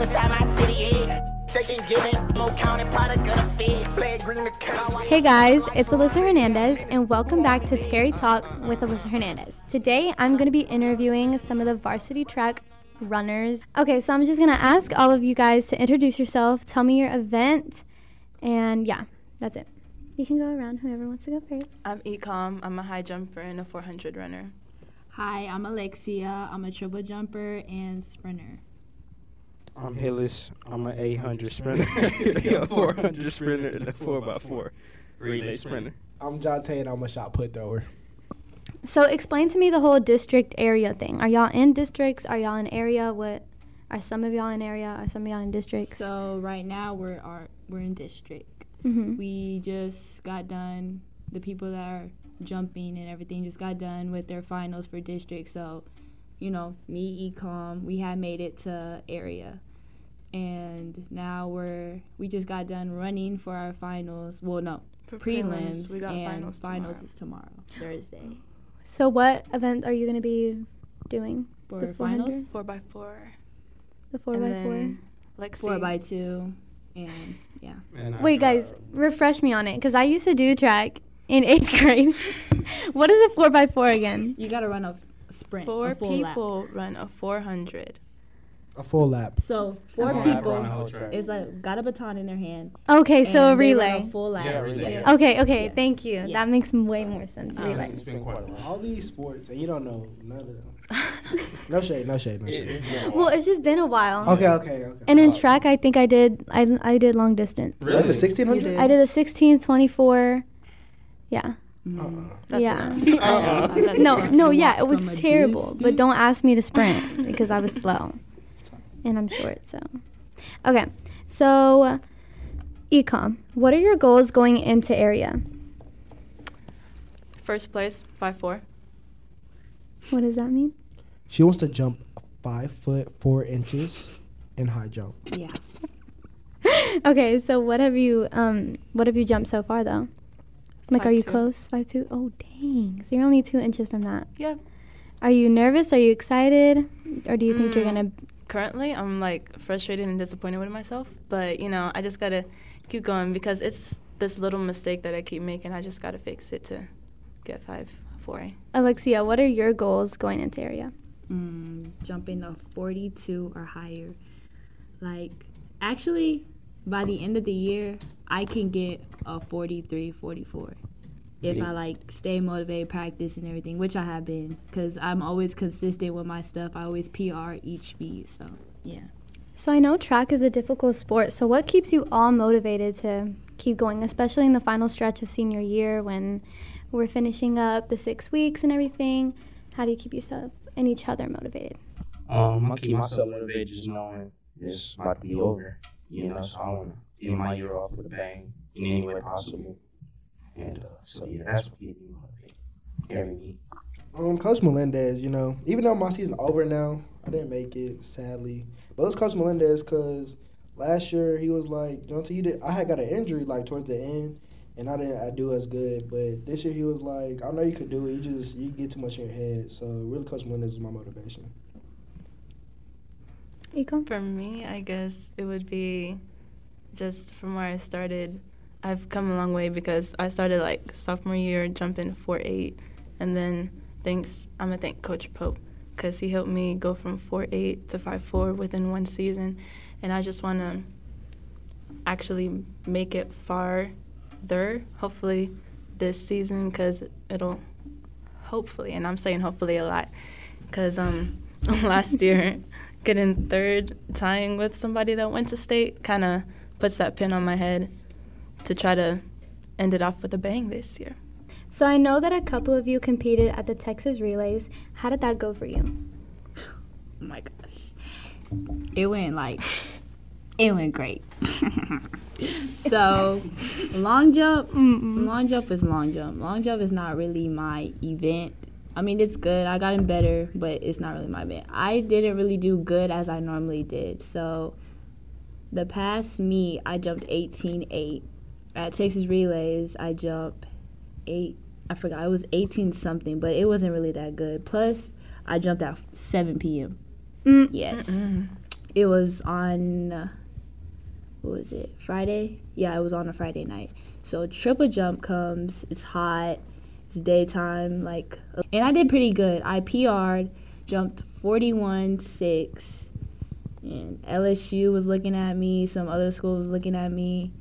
Hey guys, it's Alyssa Hernandez, and welcome back to Terry Talk with Alyssa Hernandez. Today, I'm going to be interviewing some of the varsity track runners. Okay, so I'm just going to ask all of you guys to introduce yourself, tell me your event, and yeah, that's it. You can go around, whoever wants to go first. I'm Ecom. I'm a high jumper and a 400 runner. Hi, I'm Alexia. I'm a triple jumper and sprinter. I'm Hillis. I'm an 800 sprinter, a 400 sprinter, and a 4x4 relay sprinter. I'm Jonté, and I'm a shot put thrower. So explain to me the whole district area thing. Are y'all in districts? Are y'all in area? What are some of y'all in area? Are some of y'all in districts? So right now we're in district. Mm-hmm. We just got done. The people that are jumping and everything just got done with their finals for district. So, you know, me, Ecom, we had made it to area. And now we just got done running for our finals. Well, no, for prelims. We got and finals is tomorrow, Thursday. So what event are you going to be doing? For the finals? 4x4. The 4x4? 4x2. And, yeah. And wait, guys, refresh me on it, because I used to do track in 8th grade. What is a 4x4 again? You got to run a sprint. Four people run a 400. A full lap. So four people is like got a baton in their hand. Okay, so a relay. A full lap. Yeah, relay. Yes. Okay, yes. Thank you. Yes. That makes way more sense. Relay. It's been quite a while. All these sports, and you don't know none of them. No shade. Well, it's just been a while. Okay. And in track, I think I did long distance. Really? Like the 1600? I did a 16:24. Yeah. That's enough. No, yeah, it was terrible. But don't ask me to sprint because I was slow. And I'm short, so. Okay, so Ecom, what are your goals going into area? First place, 5'4". What does that mean? She wants to jump 5'4" in high jump. Yeah. Okay, so what have you jumped so far though? Like, are you close? 5'2". Oh, dang! So you're only 2 inches from that. Yeah. Are you nervous? Are you excited? Or do you think you're gonna? Currently, I'm like frustrated and disappointed with myself, but you know, I just gotta keep going because it's this little mistake that I keep making. I just gotta fix it to get 5'4". Alexia, what are your goals going into area? Jumping a 42 or higher. Like, actually, by the end of the year, I can get a 43, 44 if I like stay motivated, practice, and everything, which I have been, because I'm always consistent with my stuff. I always PR each beat, so yeah. So I know track is a difficult sport, so what keeps you all motivated to keep going, especially in the final stretch of senior year when we're finishing up the 6 weeks and everything? How do you keep yourself and each other motivated? I keep myself motivated just knowing it's about to be over, so I want to end my year off with a bang in any way possible. And so, yeah, that's what keeps me motivated. Coach Melendez, even though my season's over now, I didn't make it, sadly. But it was Coach Melendez because last year he was like, Jonté, I had got an injury, like, towards the end, and I didn't do as good. But this year he was like, I know you could do it. You get too much in your head. So, really, Coach Melendez was my motivation. Ecom? For me, I guess it would be just from where I started. I've come a long way because I started like sophomore year jumping 4.8, and then I'm going to thank Coach Pope because he helped me go from 4.8 to 5.4 within one season, and I just want to actually make it farther, hopefully this season, because it'll hopefully, and I'm saying hopefully a lot, because last year getting third, tying with somebody that went to state kind of puts that pin on my head to try to end it off with a bang this year. So I know that a couple of you competed at the Texas Relays. How did that go for you? Oh my gosh. It went great. So long jump. Long jump is not really my event. I mean, it's good. I gotten better, but it's not really my event. I didn't really do good as I normally did. So the past meet, I jumped 18.8. At Texas Relays, I jumped 8. I forgot. It was 18 something, but it wasn't really that good. Plus, I jumped at 7 p.m. Yes. Mm-mm. It was on, what was it, Friday? Yeah, it was on a Friday night. So triple jump comes, it's hot, it's daytime, like, and I did pretty good. I PR'd, jumped 41.6, and LSU was looking at me, some other school was looking at me.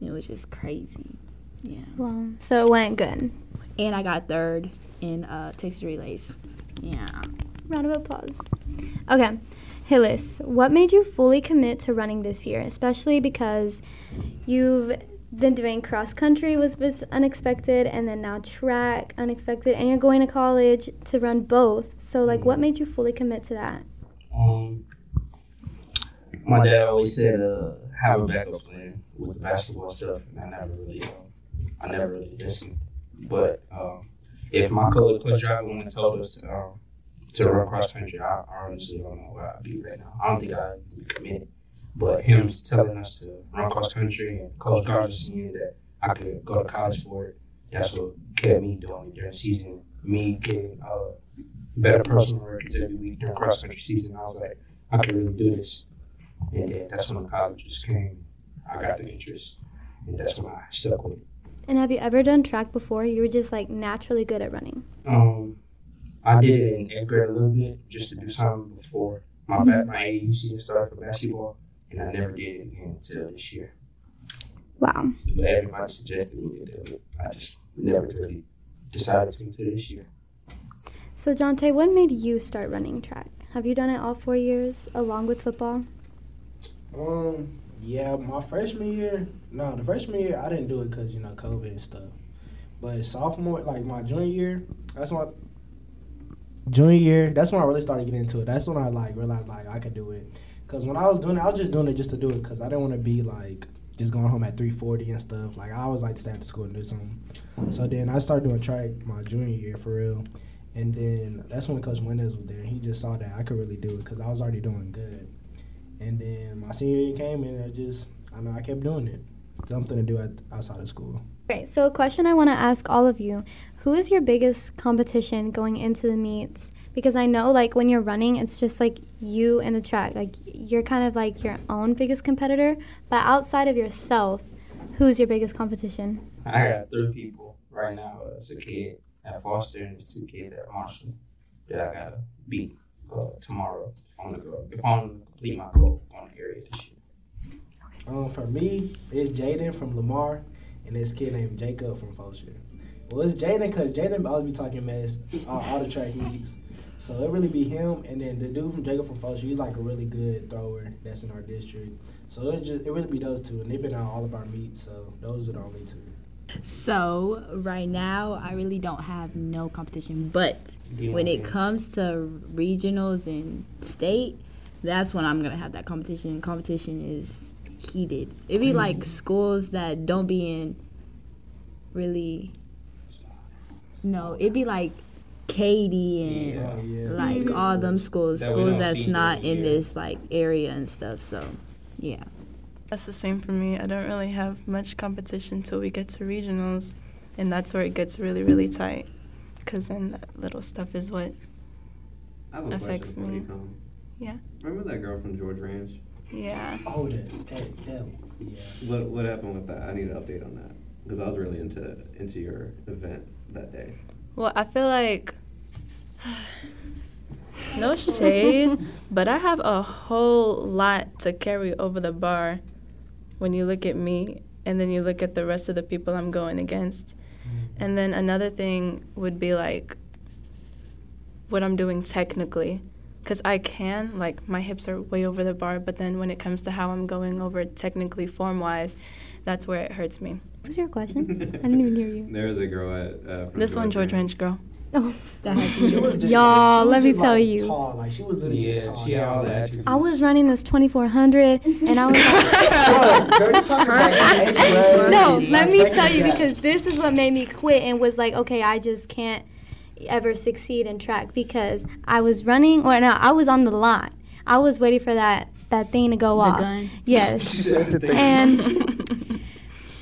It was just crazy, yeah. Wow. So it went good. And I got third in Texas Relays, yeah. Round of applause. Okay, Hillis, what made you fully commit to running this year, especially because you've been doing cross country was unexpected, and then now track unexpected, and you're going to college to run both. So, like, what made you fully commit to that? My dad always said have a backup plan with the basketball stuff, and I never really listened. But if my coach Driver wouldn't have told us to run cross country, I honestly don't know where I'd be right now. I don't think I'd be committed. But him telling us to run cross country and Coach Garza seeing that I could go to college for it, that's what kept me doing it during season. Me getting better personal records every week during cross country season, I was like, I can really do this. And then that's when college just came. I got the interest, and that's when I stuck with it. And have you ever done track before? You were just like naturally good at running. I did it in 8th grade a little bit just to do something before my AAU started for basketball. And I never did it again until this year. Wow. But everybody suggested me to do it. I just never really decided to until this year. So, Jonté, what made you start running track? Have you done it all 4 years along with football? Yeah, the freshman year I didn't do it because, COVID and stuff. But sophomore, like my junior year, that's when I really started getting into it. That's when I, realized, I could do it. Because when I was doing it, I was just doing it just to do it because I didn't want to be, just going home at 3:40 and stuff. I always to stay after school and do something. So then I started doing track my junior year for real. And then that's when Coach Winners was there. He just saw that I could really do it because I was already doing good. And then my senior year came in, and I kept doing it. Something to do outside of school. Great. So a question I want to ask all of you. Who is your biggest competition going into the meets? Because I know, when you're running, it's just, you and the track. You're kind of, your own biggest competitor. But outside of yourself, who's your biggest competition? I got 3 people right now. It's a kid at Foster and it's 2 kids at Marshall that I got to beat tomorrow if I want to complete my goal on the area this year. For me, it's Jayden from Lamar and this kid named Jacob from Folcher. Well, it's Jayden because Jayden always be talking mess all the track meets. So it really be him, and then the dude from Jacob from Folcher, he's a really good thrower that's in our district. So it really be those 2, and they've been on all of our meets, so those are the only 2. So right now, I really don't have no competition, but when it comes to regionals and state, that's when I'm going to have that competition. Competition is heated. It be schools that don't be in really – no, it be Katy and all them schools, that's not in this area and stuff. So, yeah. That's the same for me. I don't really have much competition till we get to regionals, and that's where it gets really, really tight because then that little stuff is what affects me. Yeah. Remember that girl from George Ranch? Yeah. Oh, that. Yeah. What happened with that? I need an update on that because I was really into your event that day. Well, I feel no shade, but I have a whole lot to carry over the bar when you look at me and then you look at the rest of the people I'm going against. Mm-hmm. And then another thing would be what I'm doing technically. Because I can, my hips are way over the bar, but then when it comes to how I'm going over technically form-wise, that's where it hurts me. What was your question? I didn't even hear you. There was a girl from this one, George Ranch girl. Oh, that y'all, let me tell you. Tall. She was literally just tall. She had all the attributes. I was running this 2,400, and I was no, let me tell you, because this is what made me quit and was okay, I just can't ever succeed in track because I was running, I was on the line. I was waiting for that thing to go off. The gun? Yes.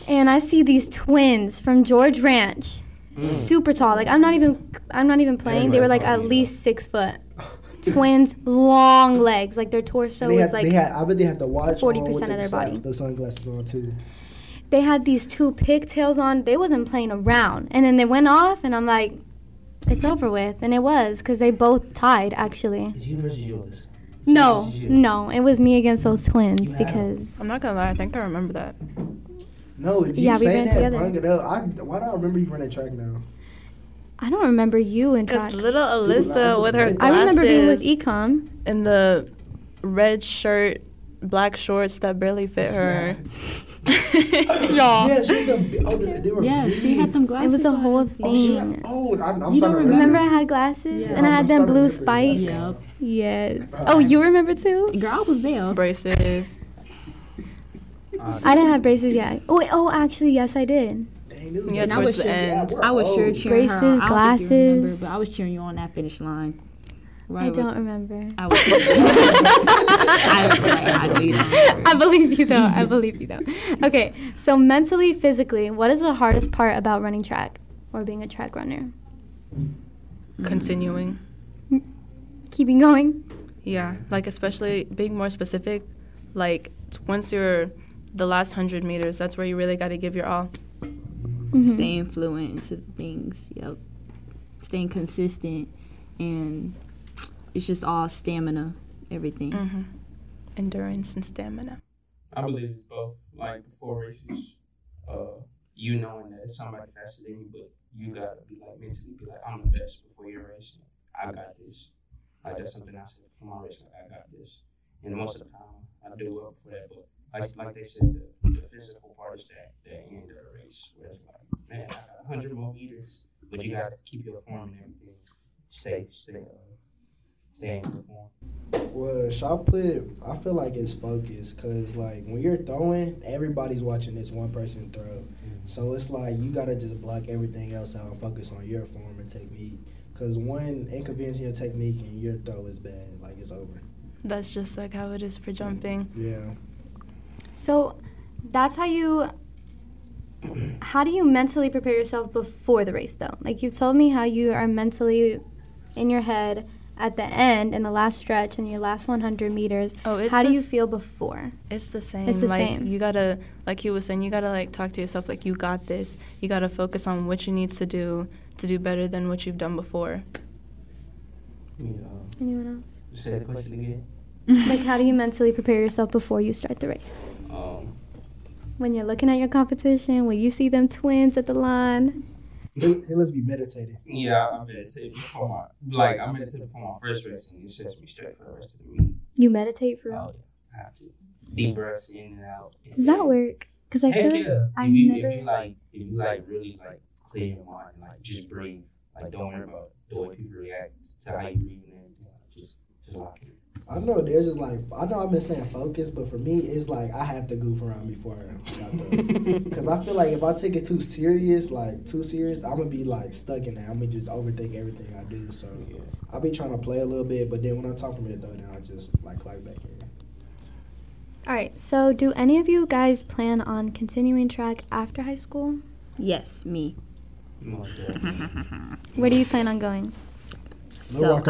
and I see these twins from George Ranch, super tall. I'm not even playing. Everybody's they were at least 6 foot. twins, long legs. Like, their torso was like 40% of their body. The sunglasses on, too. They had these two pigtails on. They wasn't playing around. And then they went off, and I'm like, it's over with. And it was, because they both tied, actually. It's you versus yours. No, it was me against those twins, because... I'm not going to lie, I think I remember that. No, if you saying that, together. Bring it up. Why do I remember you running track now? I don't remember you in track. Because little Alyssa with her glasses. I remember being with Ecom. In the red shirt, black shorts that barely fit her. Y'all. Yeah, she had them, they were she had them glasses. It was a whole thing. I'm sorry. Remember I had glasses? Yeah. And I had them blue spikes? Yep. Yes. Oh, you remember too? Girl, I was there. Braces. I didn't have braces yet. Oh, actually, yes, I did. Yeah, and I was sure cheering her. Braces, glasses. I was cheering you on that finish line. Right, I don't remember. I was. I believe you, though. Okay, so mentally, physically, what is the hardest part about running track or being a track runner? Continuing. Keeping going? Yeah, like especially being more specific. Like once you're the last 100 meters, that's where you really got to give your all. Mm-hmm. Staying fluent into things, yep. Staying consistent, and it's just all stamina, everything. Mm-hmm. Endurance and stamina. I believe it's both. Like before races, you knowing that it's somebody faster than you, but you gotta be like mentally be like, I'm the best before you're racing. I got this. Like that's something I said before my race. Like I got this. And most of the time, I do well before that, but. Like they said, the physical part is that end of the race, where it's like, man, I got 100 more meters, but you got to keep your form and everything. Stay in good form. Well, shot put, I feel like it's focused, because, like, when you're throwing, everybody's watching this one person throw. Mm-hmm. So it's like you got to just block everything else out and focus on your form and technique, because one inconvenience in your technique and your throw is bad. Like, it's over. That's just, like, how it is for jumping. Yeah. So that's how do you mentally prepare yourself before the race, though? Like, you've told me how you are mentally in your head at the end, in the last stretch, in your last 100 meters. How do you feel before? It's the same. You got to, like he was saying, you got to, like, talk to yourself, like, you got this. You got to focus on what you need to do better than what you've done before. Anyone else? Say the question again. Like, how do you mentally prepare yourself before you start the race? When you're looking at your competition, when you see them twins at the line. Let's be meditating. Yeah, I meditate before my first race, and it sets me straight for the rest of the week. You meditate for? Oh, yeah. I have to. Deep breaths in and out. Does that work? Because I feel like if you really like clear your mind, like just breathe, like don't worry about the way people react to how you breathe and everything. Just lock it. I know I've been saying focus, but for me, it's like I have to goof around before I throw. Because I feel like if I take it too serious, I'm going to be like stuck in there. I'm going to just overthink everything I do. So yeah. I'll be trying to play a little bit, but then when I'm talking from it, though, then I just like clock back in. All right, so do any of you guys plan on continuing track after high school? Yes, me. Where do you plan on going? Be quiet.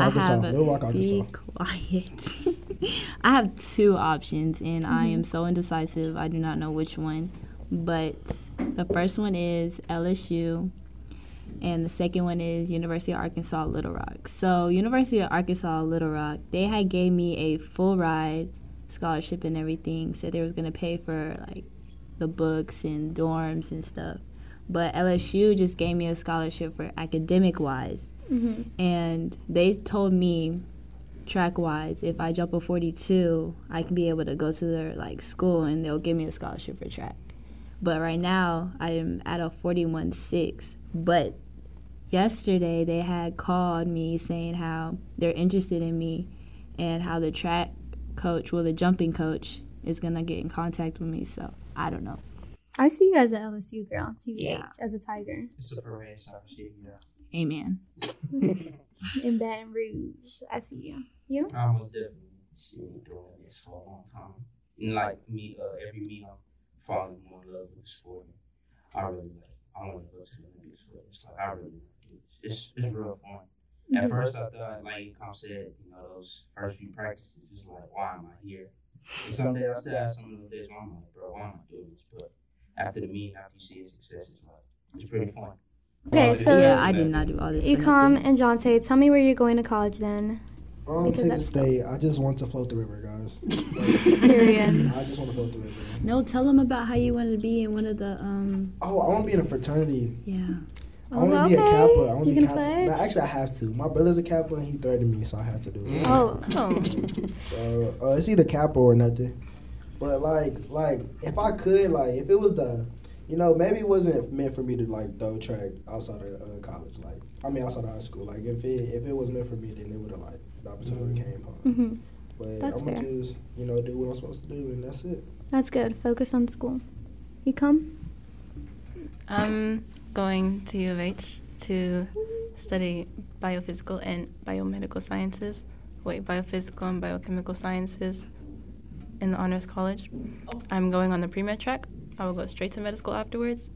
I have two options, and I am so indecisive. I do not know which one. But the first one is LSU, and the second one is University of Arkansas Little Rock. So University of Arkansas Little Rock, they had gave me a full ride, scholarship and everything, said they was going to pay for, like, the books and dorms and stuff. But LSU just gave me a scholarship for academic-wise. Mm-hmm. And they told me, track-wise, if I jump a 42, I can be able to go to their, like, school, and they'll give me a scholarship for track. But right now, I am at a 41.6. But yesterday, they had called me saying how they're interested in me and how the track coach, the jumping coach, is going to get in contact with me. So I don't know. I see you as an LSU girl on TVH, as a Tiger. It's a parade, so I see you. Amen. In Baton Rouge, I see you. You? I almost definitely see you doing this for a long time. And like me, every meet I'm falling more in love with the sport. I really like. I want to go to the Olympics for this. Like I really like it. It's real fun. At first, I thought, like Ecom said, you know, those first few practices, it's like, why am I here? And some days I still have some of those days where I'm like, bro, why am I doing this? But after the meeting, after you see his success, it's like, it's pretty fun. Okay, so yeah, I did not do all this. Ecom and Jonté, tell me where you're going to college then. Texas State. I just want to float the river, guys. Period. I just want to float the river. No, tell them about how you want to be in one of the. Oh, I want to be in a fraternity. Yeah. I want to be a Kappa. I want to be Kappa. No, actually, I have to. My brother's a Kappa, and he threatened me, so I have to do it. Oh. So it's either Kappa or nothing. But like if I could, like if it was the. You know, maybe it wasn't meant for me to, like, throw track outside of college, like, I mean, outside of high school. Like, if it was meant for me, then it would have, like, the opportunity came home. Mm-hmm. But that's I'm going to just, you know, do what I'm supposed to do, and that's it. That's good. Focus on school. Ecom? I'm going to U of H to study biophysical and biomedical sciences. Wait, biophysical and biochemical sciences in the Honors College. Oh. I'm going on the pre-med track. I will go straight to med school afterwards,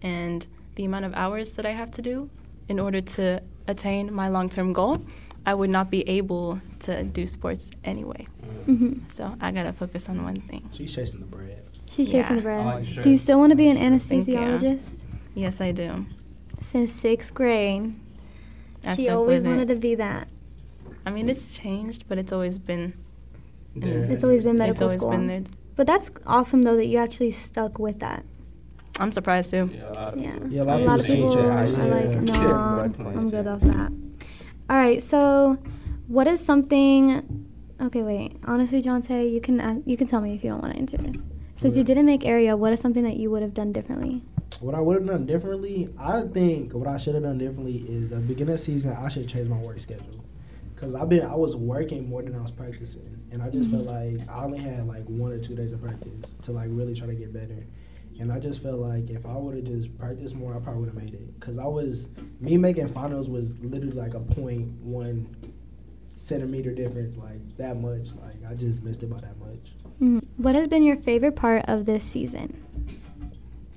and the amount of hours that I have to do in order to attain my long-term goal, I would not be able to do sports anyway. Mm-hmm. So I gotta focus on one thing. She's chasing the bread. Do you still want to be an anesthesiologist? Yes, I do. Since sixth grade, she always wanted to be that. I mean, it's changed, but it's always been there. It's always been medical school. Been there. But that's awesome, though, that you actually stuck with that. I'm surprised, too. Yeah, a lot of people are like, no, I'm good off that. All right, so what is something – okay, wait. Honestly, Jonté, you can tell me if you don't want to answer this. Since you didn't make area, what is something that you would have done differently? What I would have done differently? I think what I should have done differently is at the beginning of the season, I should change my work schedule. Because I was working more than I was practicing, and I just felt like I only had like 1 or 2 days of practice to like really try to get better. And I just felt like if I would have just practiced more, I probably would have made it. Because me making finals was literally like a 0.1 centimeter difference, like that much. Like I just missed it by that much. Mm-hmm. What has been your favorite part of this season?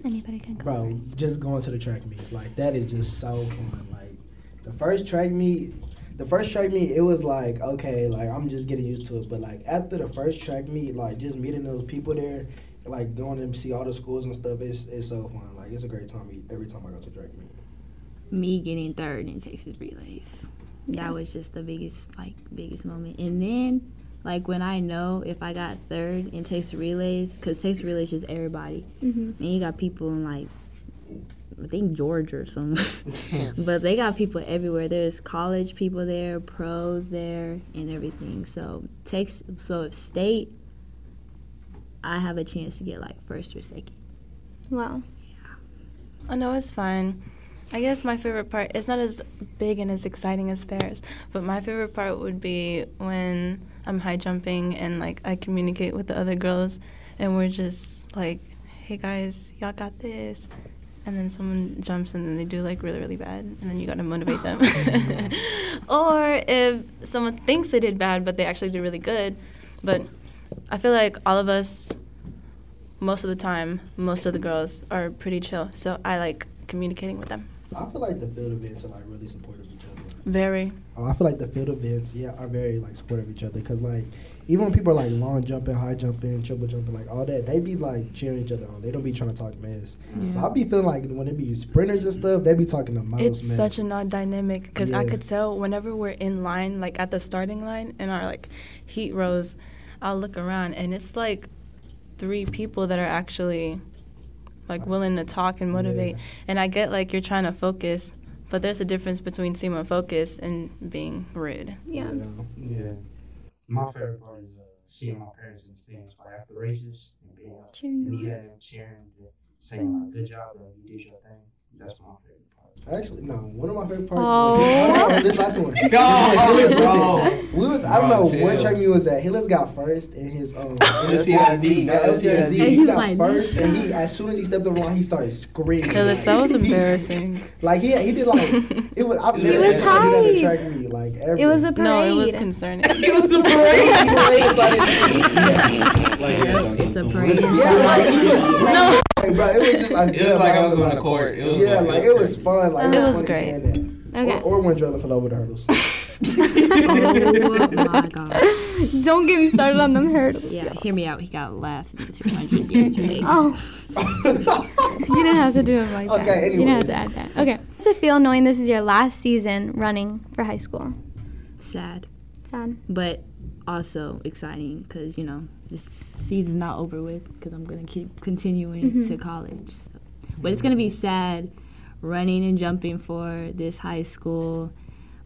Anybody can go first. Just going to the track meets, like that is just so fun. Like the first track meet, it was like, okay, like, I'm just getting used to it. But, like, after the first track meet, like, just meeting those people there, like, going and see all the schools and stuff, it's so fun. Like, it's a great time every time I go to track meet. Me getting third in Texas Relays. That was just the biggest moment. And then, like, when I know if I got third in Texas Relays, because Texas Relays is everybody. Mm-hmm. And you got people in, like, I think Georgia or something. But they got people everywhere. There's college people there, pros there, and everything. So if state, I have a chance to get, like, first or second. Wow. Yeah. Oh, no, it's fine. I guess my favorite part, it's not as big and as exciting as theirs, but my favorite part would be when I'm high jumping and, like, I communicate with the other girls, and we're just like, hey, guys, y'all got this. And then someone jumps and then they do, like, really, really bad. And then you got to motivate them. Or if someone thinks they did bad, but they actually did really good. But I feel like all of us, most of the time, most of the girls are pretty chill. So I like communicating with them. I feel like the field events are, like, really supportive of each other. Very. I feel like the field events, are very, like, supportive of each other. Because, like, even when people are, like, long jumping, high jumping, triple jumping, like, all that, they be, like, cheering each other on. They don't be trying to talk mess. Yeah. I be feeling like when it be sprinters and stuff, they be talking to miles. It's mess. Such an odd dynamic because I could tell whenever we're in line, like, at the starting line in our, like, heat rows, I'll look around, and it's, like, 3 people that are actually, like, willing to talk and motivate. Yeah. And I get, like, you're trying to focus, but there's a difference between seeming focused and being rude. Yeah. My favorite part is seeing my parents and things, like, after races and being up and cheering and saying, like, good job, bro, you did your thing. That's my favorite part. Actually, no, one of my favorite parts is this last one. One track meet was that Hillis got first in his LCSD. LCSD, he got first, and he, as soon as he stepped on the line, he started screaming. Hillis, that was embarrassing. Like, he did, like, it was, I've never seen another track meet, like, ever. It was a parade. No, it was concerning. It was a parade. It's a parade. Yeah, like, he was screaming. No. Like, bro, it was just, it was like I was on the court. It was fun. Like, it was great. Okay. Or when Jonathan over the hurdles. Oh my God. Don't get me started on them hurdles. Yeah, hear me out. He got last in the 200 yesterday. Oh. You didn't have to do it like that. Okay, anyways. You didn't have to add that. Okay. Does it feel knowing this is your last season running for high school? Sad. Sad. But also exciting because, you know, this season's not over with because I'm going to keep continuing to college. So. But it's going to be sad running and jumping for this high school,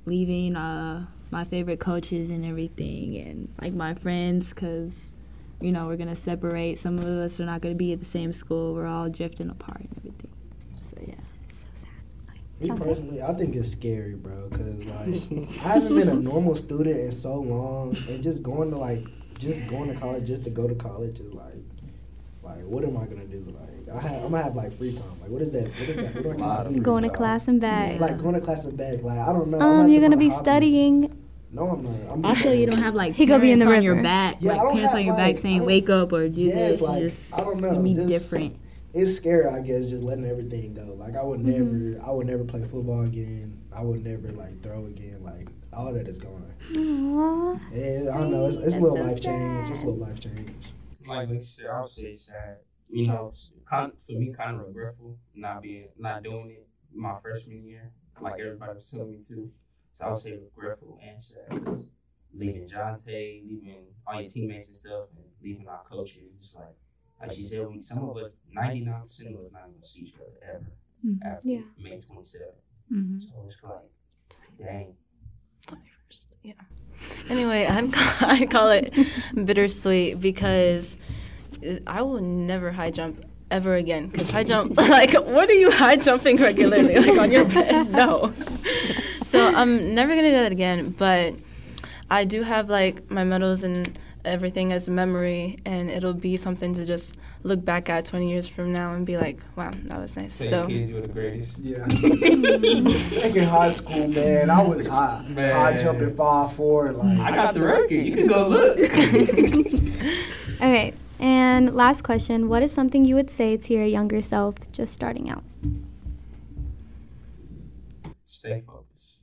leaving my favorite coaches and everything and, like, my friends because, you know, we're going to separate. Some of us are not going to be at the same school. We're all drifting apart and everything. So, yeah. It's so sad. Me personally, I think it's scary, bro, because, like, I haven't been a normal student in so long, and just going to, like, going to college just to go to college is, like, what am I going to do? Like, I'm going to have, like, free time. Like, what is that? What do I do? Going to class and back. Yeah. Like, going to class and back. Like, I don't know. You're going to be studying. No, I'm not. Also, you don't have, like, parents on your back. Yeah, like, parents on your back saying, wake up or do this. Like, just, I don't know. You mean different. It's scary, I guess, just letting everything go. Like, I would never play football again. I would never, like, throw again. Like, all that is gone. Aww. Yeah, I don't know. It's a little life change. It's a little life change. Like, I would say sad. You know, for me, kind of regretful not doing it my freshman year. Like, everybody was telling me to. So I would say regretful and sad. Leaving Jonté, leaving all your teammates and stuff, and leaving our coaches. It's like, like she said, some of us, 99% of us, not going to see each other ever after May 27th. Mm-hmm. So it's like, dang. 21st, yeah. Anyway, I call it bittersweet because I will never high jump ever again. Because high jump, like, what are you high jumping regularly? Like, on your bed? No. So I'm never going to do that again. But I do have, like, my medals and everything as a memory, and it'll be something to just look back at 20 years from now and be like, wow, that was nice. Same kids were the greatest. Yeah. Like in high school, man, I was high jumping 5'4". Like, I got the record. You can go look. Okay, and last question. What is something you would say to your younger self just starting out? Stay focused.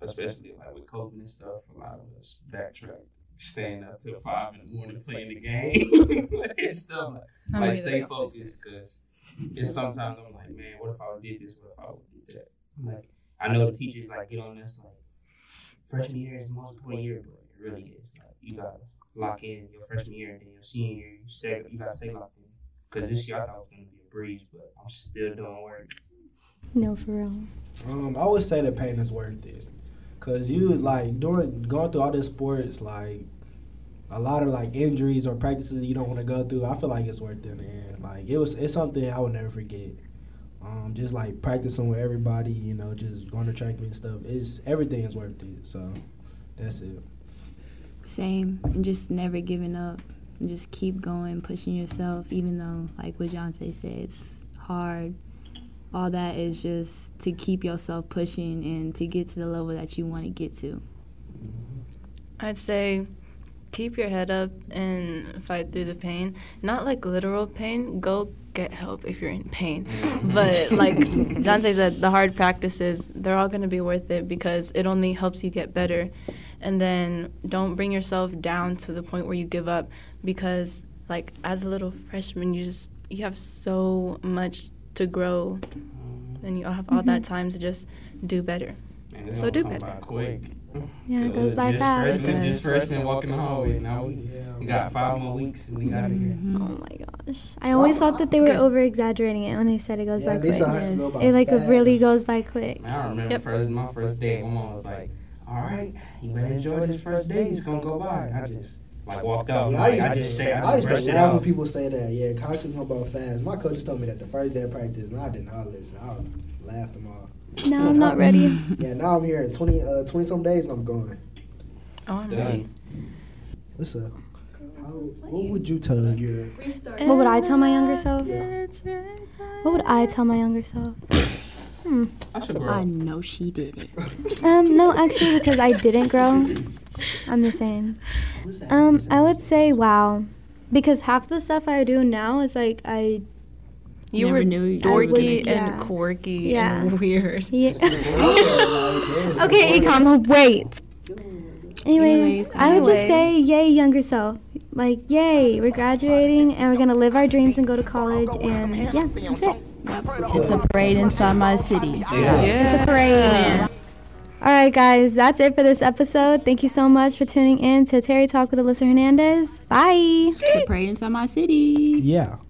Especially like with COVID and stuff, a lot of us backtrack. Staying up till 5 in the morning playing the game and stuff. Like stay focused because it's sometimes I'm like, man, what if I did this? What if I would do that? Like, I know the teachers like get on this, like, freshman year is the most important year, but it really is. Like, you gotta lock in your freshman year and then your senior year, you gotta stay locked in. Because this year I thought it was gonna be a breeze, but I'm still doing work. No, for real. I would say the pain is worth it. Cause you like going through all this sports, like a lot of like injuries or practices you don't want to go through. I feel like it's worth it in the end. Like it's something I would never forget. Just like practicing with everybody, you know, just going to track me and stuff. Everything is worth it. So that's it. Same, and just never giving up, and just keep going, pushing yourself, even though like what Jonté said, it's hard. All that is just to keep yourself pushing and to get to the level that you want to get to. I'd say keep your head up and fight through the pain. Not like literal pain. Go get help if you're in pain. But like Jonté said, the hard practices, they're all going to be worth it because it only helps you get better. And then don't bring yourself down to the point where you give up because like as a little freshman, you have so much to grow, and you all have all that time to just do better. So do better. Quick. Yeah, it goes by fast. Just freshmen walking the hallways. Now we got 5 more weeks and we got out of here. Oh my gosh! I always thought that they were over exaggerating it when they said it goes by quick. It like fast. Really goes by quick. I remember my first day. My mom was like, "All right, you better enjoy this first day. It's gonna go by." I just walked out. Yeah, I used to laugh when people say that. Yeah, constantly going about fast. My coaches told me that the first day of practice, and I did not listen. I laughed them all. Now I'm not ready. Yeah, now I'm here in 20-some days, and I'm going. Oh, I'm ready. What's up? What would you tell your... What would I tell my younger self? Yeah. What would I tell my younger self? I know she didn't. No, actually, because I didn't grow. I'm the same. I would say wow, because half the stuff I do now is like I You never were knew dorky and quirky and weird. Yeah. Okay, Ecom, wait. Anyways, I would just say, yay, younger self. Like, yay, we're graduating, and we're going to live our dreams and go to college, and yeah, that's it. It's a parade inside my city. Yeah. It's a parade. Yeah. All right, guys, that's it for this episode. Thank you so much for tuning in to Terry Talk with Alyssa Hernandez. Bye. It's a parade inside my city. Yeah.